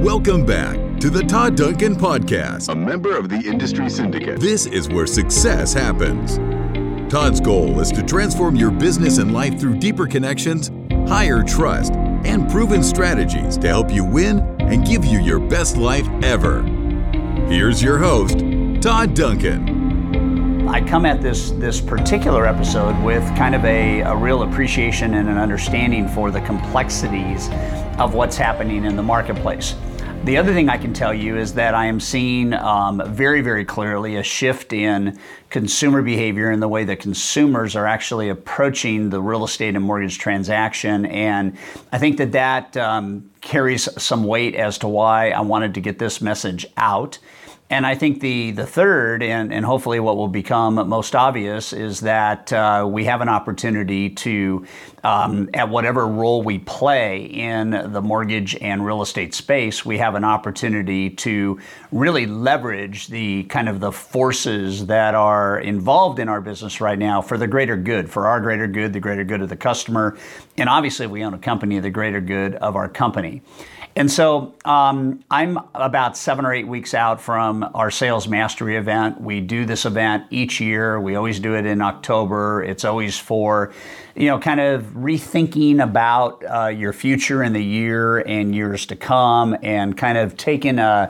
Welcome back to the Todd Duncan Podcast, a member of the Industry Syndicate. This is where success happens. Todd's goal is to transform your business and life through deeper connections, higher trust, and proven strategies to help you win and give you your best life ever. Here's your host, Todd Duncan. I come at this particular episode with kind of a real appreciation and an understanding for the complexities of what's happening in the marketplace. The other thing I can tell you is that I am seeing very, very clearly a shift in consumer behavior and the way that consumers are actually approaching the real estate and mortgage transaction. And I think that carries some weight as to why I wanted to get this message out. And I think the third, and hopefully what will become most obvious, is that we have an opportunity to, at whatever role we play in the mortgage and real estate space, we have an opportunity to really leverage the kind of the forces that are involved in our business right now for the greater good, for our greater good, the greater good of the customer. And obviously we own a company, the greater good of our company. And so I'm about 7 or 8 weeks out from our Sales Mastery event. We do this event each year. We always do it in October. It's always for, kind of rethinking about your future in the year and years to come, and kind of taking an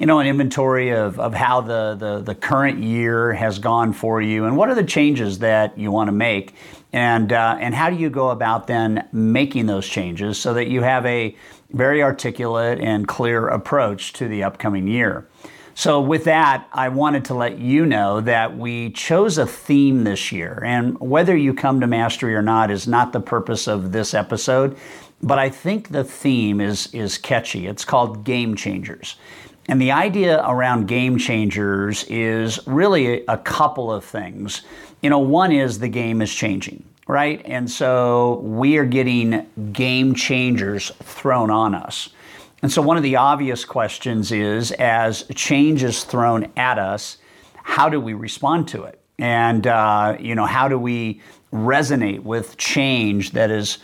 inventory of how the current year has gone for you, and what are the changes that you want to make. And how do you go about then making those changes so that you have a very articulate and clear approach to the upcoming year? So with that, I wanted to let you know that we chose a theme this year. And whether you come to Mastery or not is not the purpose of this episode, but I think the theme is catchy. It's called Game Changers. And the idea around Game Changers is really a couple of things. One is the game is changing, right? And so we are getting game changers thrown on us. And so one of the obvious questions is, as change is thrown at us, how do we respond to it? And, how do we resonate with change that is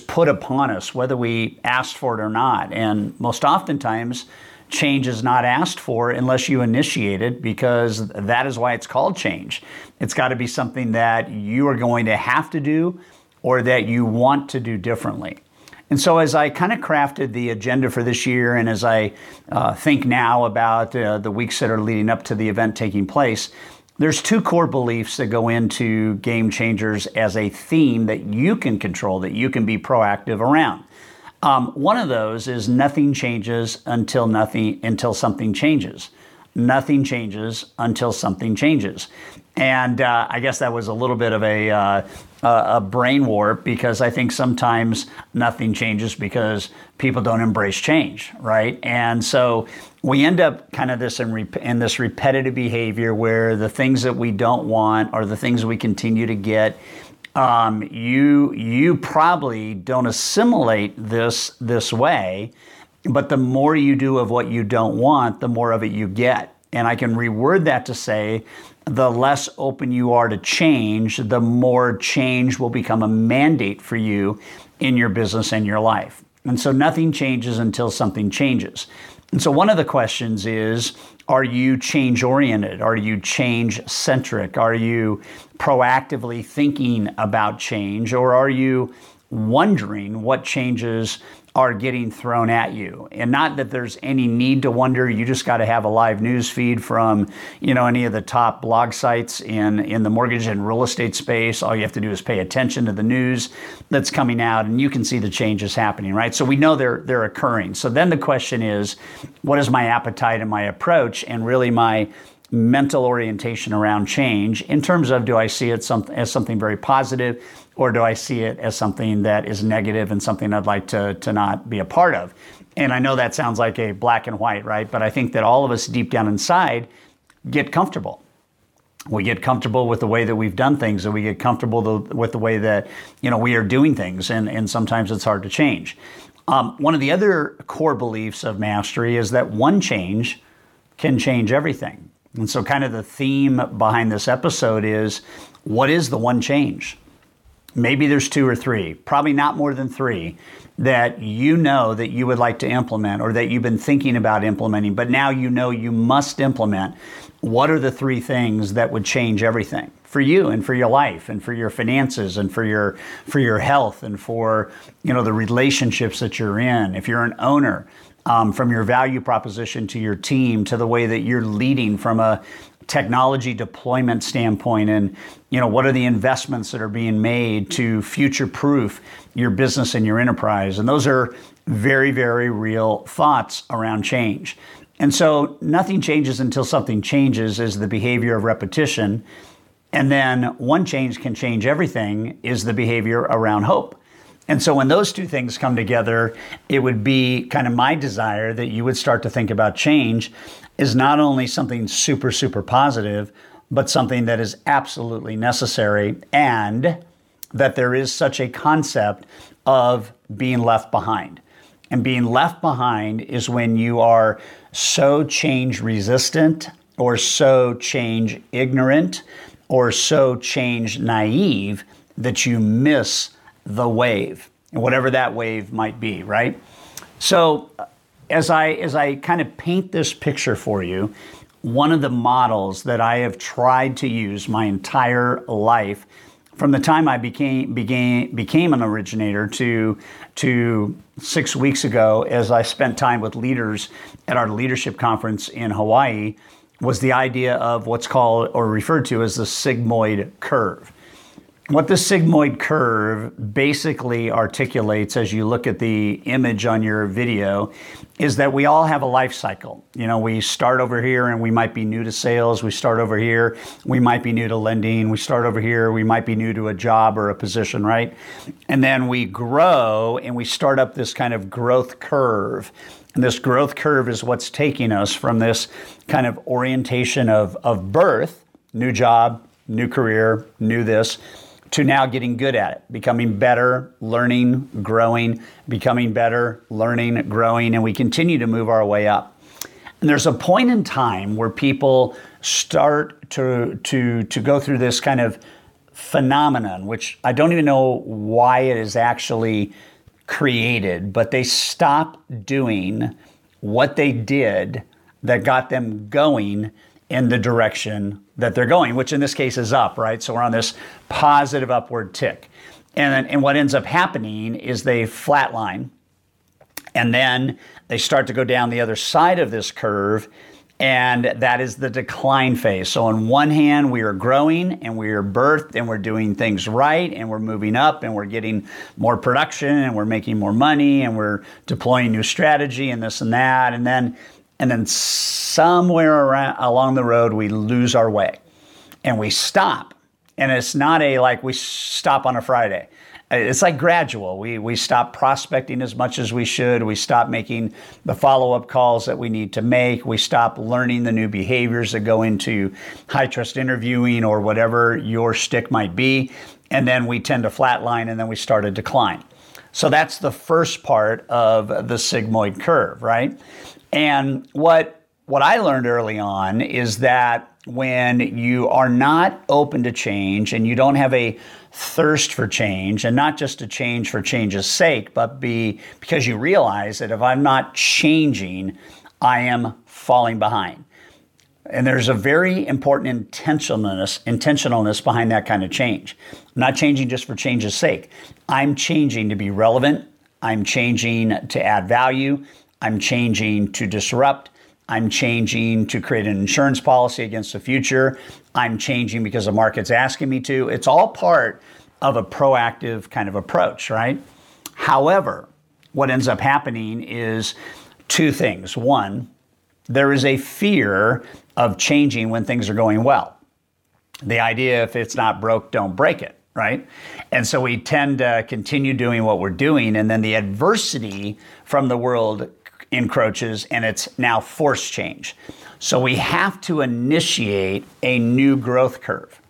put upon us, whether we ask for it or not? And most oftentimes, change is not asked for unless you initiate it, because that is why it's called change. It's got to be something that you are going to have to do or that you want to do differently. And so as I kind of crafted the agenda for this year, and as I think now about the weeks that are leading up to the event taking place, there's two core beliefs that go into Game Changers as a theme that you can control, that you can be proactive around. One of those is nothing changes until something changes. Nothing changes until something changes. And I guess that was a little bit of a brain warp, because I think sometimes nothing changes because people don't embrace change, right? And so we end up kind of in this repetitive behavior where the things that we don't want are the things we continue to get. You probably don't assimilate this way, but the more you do of what you don't want, the more of it you get. And I can reword that to say, the less open you are to change, the more change will become a mandate for you in your business and your life. And so nothing changes until something changes. And so one of the questions is, are you change-oriented? Are you change-centric? Are you proactively thinking about change? Or are you wondering what changes are getting thrown at you? And not that there's any need to wonder. You just got to have a live news feed from, any of the top blog sites in the mortgage and real estate space. All you have to do is pay attention to the news that's coming out, and you can see the changes happening, right? So we know they're occurring. So then the question is, what is my appetite and my approach, and really my mental orientation around change, in terms of, do I see it as something very positive, or do I see it as something that is negative and something I'd like to not be a part of? And I know that sounds like a black and white, right? But I think that all of us deep down inside get comfortable. We get comfortable with the way that we've done things, and we get comfortable with the way that we are doing things, and sometimes it's hard to change. One of the other core beliefs of Mastery is that one change can change everything. And so kind of the theme behind this episode is, what is the one change? Maybe there's two or three, probably not more than three, that you know that you would like to implement or that you've been thinking about implementing, but now you know you must implement. What are the three things that would change everything for you and for your life and for your finances and for your health and for, you know, the relationships that you're in? If you're an owner, from your value proposition to your team, to the way that you're leading from a technology deployment standpoint, and, you know, what are the investments that are being made to future-proof your business and your enterprise? And those are very, very real thoughts around change. And so nothing changes until something changes is the behavior of repetition. And then one change can change everything is the behavior around hope. And so when those two things come together, it would be kind of my desire that you would start to think about change is not only something super, super positive, but something that is absolutely necessary, and that there is such a concept of being left behind. And being left behind is when you are so change resistant or so change ignorant or so change naive that you miss the wave, and whatever that wave might be, right? So as I kind of paint this picture for you, one of the models that I have tried to use my entire life, from the time I became an originator to 6 weeks ago, as I spent time with leaders at our leadership conference in Hawaii, was the idea of what's called or referred to as the sigmoid curve. What the sigmoid curve basically articulates, as you look at the image on your video, is that we all have a life cycle. You know, we start over here and we might be new to sales. We start over here, we might be new to lending. We start over here, we might be new to a job or a position, right? And then we grow and we start up this kind of growth curve. And this growth curve is what's taking us from this kind of orientation of birth, new job, new career, new this, to now getting good at it, becoming better, learning, growing, becoming better, learning, growing, and we continue to move our way up. And there's a point in time where people start to go through this kind of phenomenon, which I don't even know why it is actually created, but they stop doing what they did that got them going in the direction that they're going, which in this case is up, right? So we're on this positive upward tick. And what ends up happening is they flatline, and then they start to go down the other side of this curve, and that is the decline phase. So on one hand, we are growing and we are birthed and we're doing things right and we're moving up and we're getting more production and we're making more money and we're deploying new strategy and this and that. And then somewhere around, along the road, we lose our way and we stop. And it's not like we stop on a Friday. It's like gradual. We stop prospecting as much as we should. We stop making the follow-up calls that we need to make. We stop learning the new behaviors that go into high trust interviewing or whatever your shtick might be. And then we tend to flatline, and then we start a decline. So that's the first part of the sigmoid curve, right? And what I learned early on is that when you are not open to change and you don't have a thirst for change, and not just a change for change's sake, but because you realize that if I'm not changing, I am falling behind. And there's a very important intentionalness behind that kind of change. I'm not changing just for change's sake. I'm changing to be relevant. I'm changing to add value. I'm changing to disrupt. I'm changing to create an insurance policy against the future. I'm changing because the market's asking me to. It's all part of a proactive kind of approach, right? However, what ends up happening is two things. One, there is a fear of changing when things are going well. The idea, if it's not broke, don't break it, right? And so we tend to continue doing what we're doing, and then the adversity from the world encroaches, and it's now forced change. So we have to initiate a new growth curve.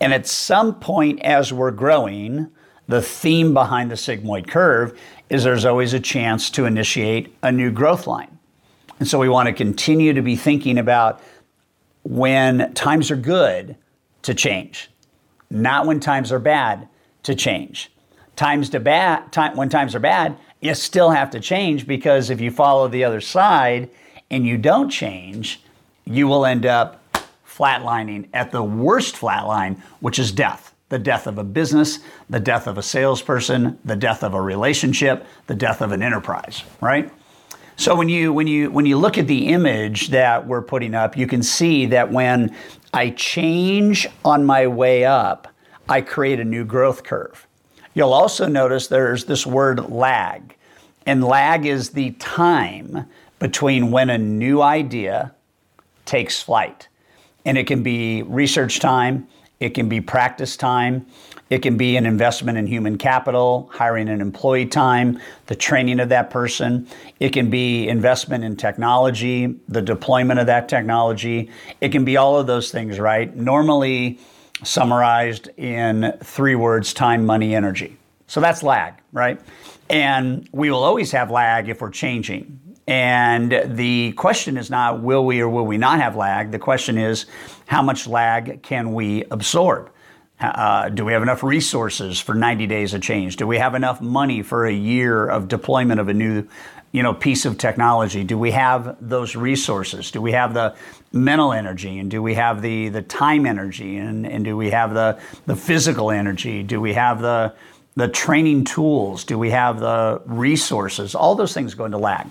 And at some point as we're growing, the theme behind the sigmoid curve is there's always a chance to initiate a new growth line. And so we want to continue to be thinking about when times are good to change, not when times are bad to change. When times are bad, you still have to change, because if you follow the other side and you don't change, you will end up flatlining at the worst flatline, which is death. The death of a business, the death of a salesperson, the death of a relationship, the death of an enterprise, right? So when you look at the image that we're putting up, you can see that when I change on my way up, I create a new growth curve. You'll also notice there's this word lag, and lag is the time between when a new idea takes flight. And it can be research time, it can be practice time, it can be an investment in human capital, hiring an employee time, the training of that person. It can be investment in technology, the deployment of that technology. It can be all of those things, right? Normally summarized in 3 words: time, money, energy. So that's lag, right? And we will always have lag if we're changing. And the question is not will we or will we not have lag. The question is how much lag can we absorb? Do we have enough resources for 90 days of change? Do we have enough money for a year of deployment of a new, piece of technology? Do we have those resources? Do we have the mental energy? And do we have the time energy? And do we have the physical energy? Do we have the training tools? Do we have the resources? All those things go into lag.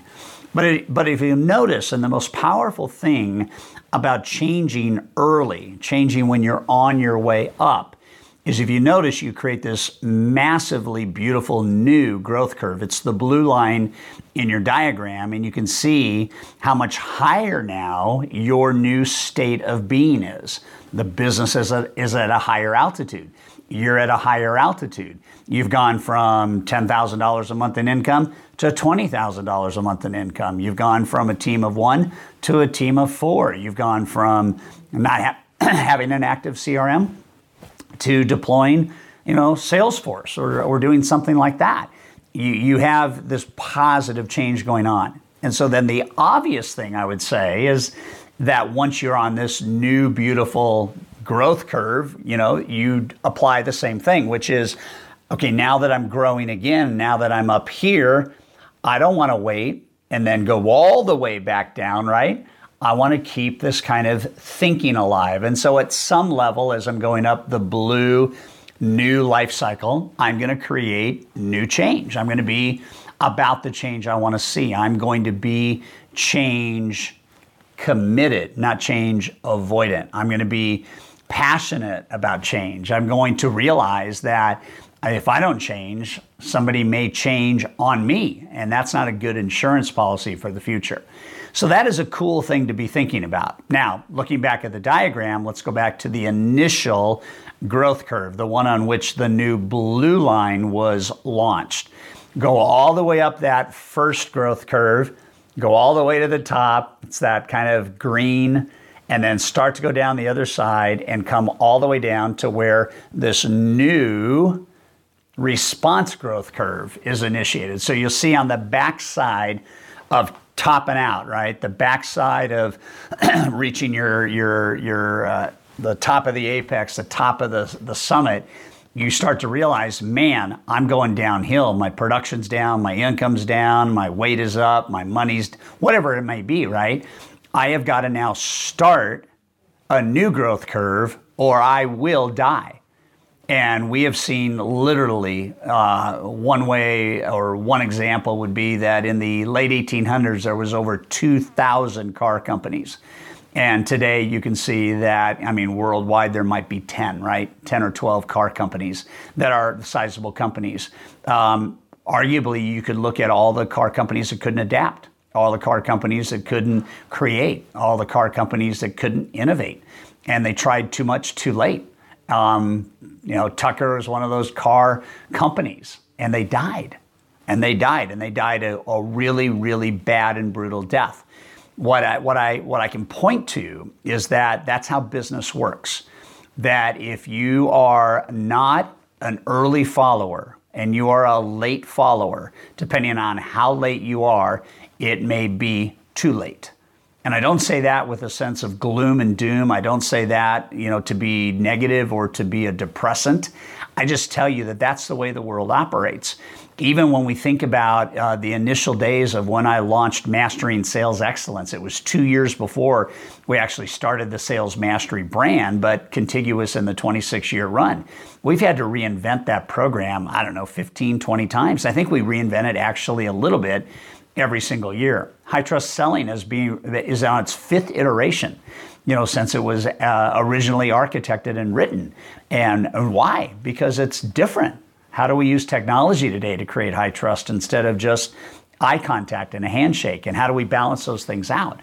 But if you notice, and the most powerful thing about changing early, changing when you're on your way up, is if you notice, you create this massively beautiful new growth curve. It's the blue line in your diagram, and you can see how much higher now your new state of being is. The business is at a higher altitude. You're at a higher altitude. You've gone from $10,000 a month in income to $20,000 a month in income. You've gone from a team of 1 to a team of 4. You've gone from not having an active CRM to deploying, Salesforce or doing something like that. You have this positive change going on. And so then the obvious thing I would say is that once you're on this new, beautiful growth curve, you apply the same thing, which is, okay, now that I'm growing again, now that I'm up here, I don't want to wait and then go all the way back down, right? I want to keep this kind of thinking alive. And so at some level, as I'm going up the blue new life cycle, I'm going to create new change. I'm going to be about the change I want to see. I'm going to be change committed, not change avoidant. I'm going to be passionate about change. I'm going to realize that if I don't change, somebody may change on me, and that's not a good insurance policy for the future. So that is a cool thing to be thinking about. Now, looking back at the diagram, let's go back to the initial growth curve, the one on which the new blue line was launched. Go all the way up that first growth curve, go all the way to the top. It's that kind of green, and then start to go down the other side and come all the way down to where this new response growth curve is initiated. So you'll see on the backside of topping out, right? The backside of reaching your the top of the apex, the top of the summit, you start to realize, man, I'm going downhill. My production's down, my income's down, my weight is up, my money's, whatever it may be, right? I have got to now start a new growth curve or I will die. And we have seen literally one way, or one example would be that in the late 1800s, there was over 2,000 car companies. And today you can see that, worldwide there might be 10, right? 10 or 12 car companies that are sizable companies. Arguably, you could look at all the car companies that couldn't adapt, all the car companies that couldn't create, all the car companies that couldn't innovate, and they tried too much too late. Tucker is one of those car companies, and they died. And they died a really, really bad and brutal death. What I can point to is that that's how business works. That if you are not an early follower and you are a late follower, depending on how late you are, it may be too late. And I don't say that with a sense of gloom and doom. I don't say that, to be negative or to be a depressant. I just tell you that that's the way the world operates. Even when we think about the initial days of when I launched Mastering Sales Excellence, it was 2 years before we actually started the Sales Mastery brand, but contiguous in the 26-year run. We've had to reinvent that program, I don't know, 15, 20 times. I think we reinvent it actually a little bit every single year. High Trust Selling is on its fifth iteration, you know, since it was originally architected and written. And why? Because it's different. How do we use technology today to create high trust instead of just eye contact and a handshake? And how do we balance those things out?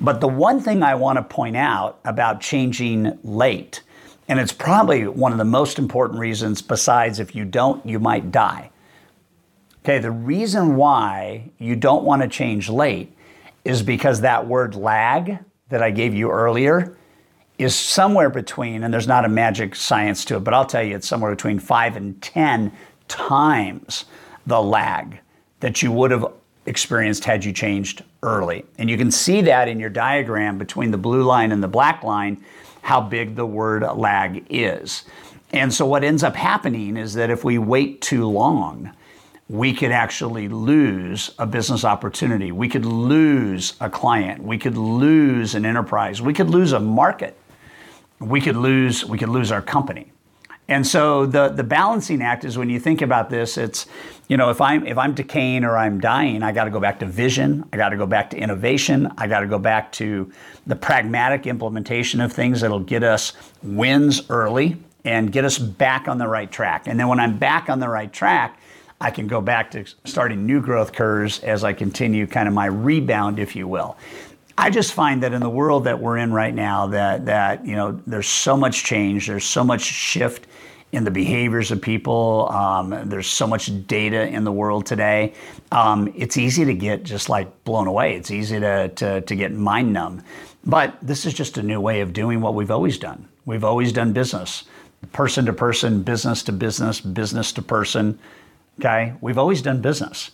But the one thing I want to point out about changing late, and it's probably one of the most important reasons besides if you don't, you might die. Okay, the reason why you don't want to change late is because that word lag that I gave you earlier is somewhere between, and there's not a magic science to it, but I'll tell you it's somewhere between 5 and 10 times the lag that you would have experienced had you changed early. And you can see that in your diagram between the blue line and the black line, how big the word lag is. And so what ends up happening is that if we wait too long, we could actually lose a business opportunity. We could lose a client. We could lose an enterprise. We could lose a market. We could lose our company. And so the balancing act is, when you think about this, it's, you know, if I'm decaying or I'm dying, I got to go back to vision. I got to go back to innovation. I got to go back to the pragmatic implementation of things that'll get us wins early and get us back on the right track. And then when I'm back on the right track, I can go back to starting new growth curves as I continue kind of my rebound, if you will. I just find that in the world that we're in right now, that you know, there's so much change, there's so much shift in the behaviors of people. There's so much data in the world today. It's easy to get just like blown away. It's easy to get mind numb. But this is just a new way of doing what we've always done. We've always done business, person to person, business to business, business to person. Okay, we've always done business.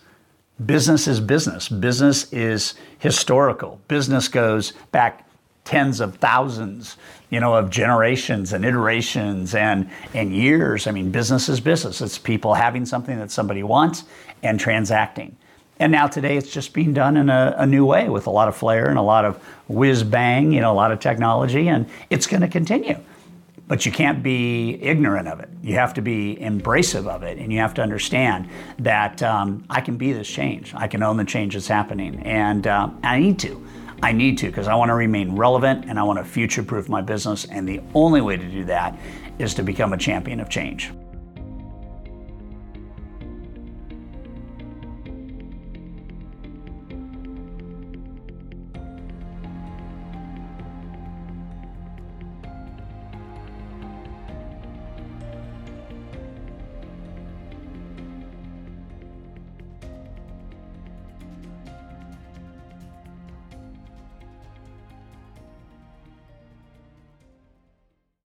Business is business. Business is historical. Business goes back tens of thousands, you know, of generations and iterations and years. I mean, business is business. It's people having something that somebody wants and transacting. And now today it's just being done in a new way with a lot of flair and a lot of whiz bang, you know, a lot of technology, and it's going to continue. But you can't be ignorant of it. You have to be embracive of it, and you have to understand that I can be this change. I can own the change that's happening, and I need to, because I want to remain relevant, and I want to future-proof my business, and the only way to do that is to become a champion of change.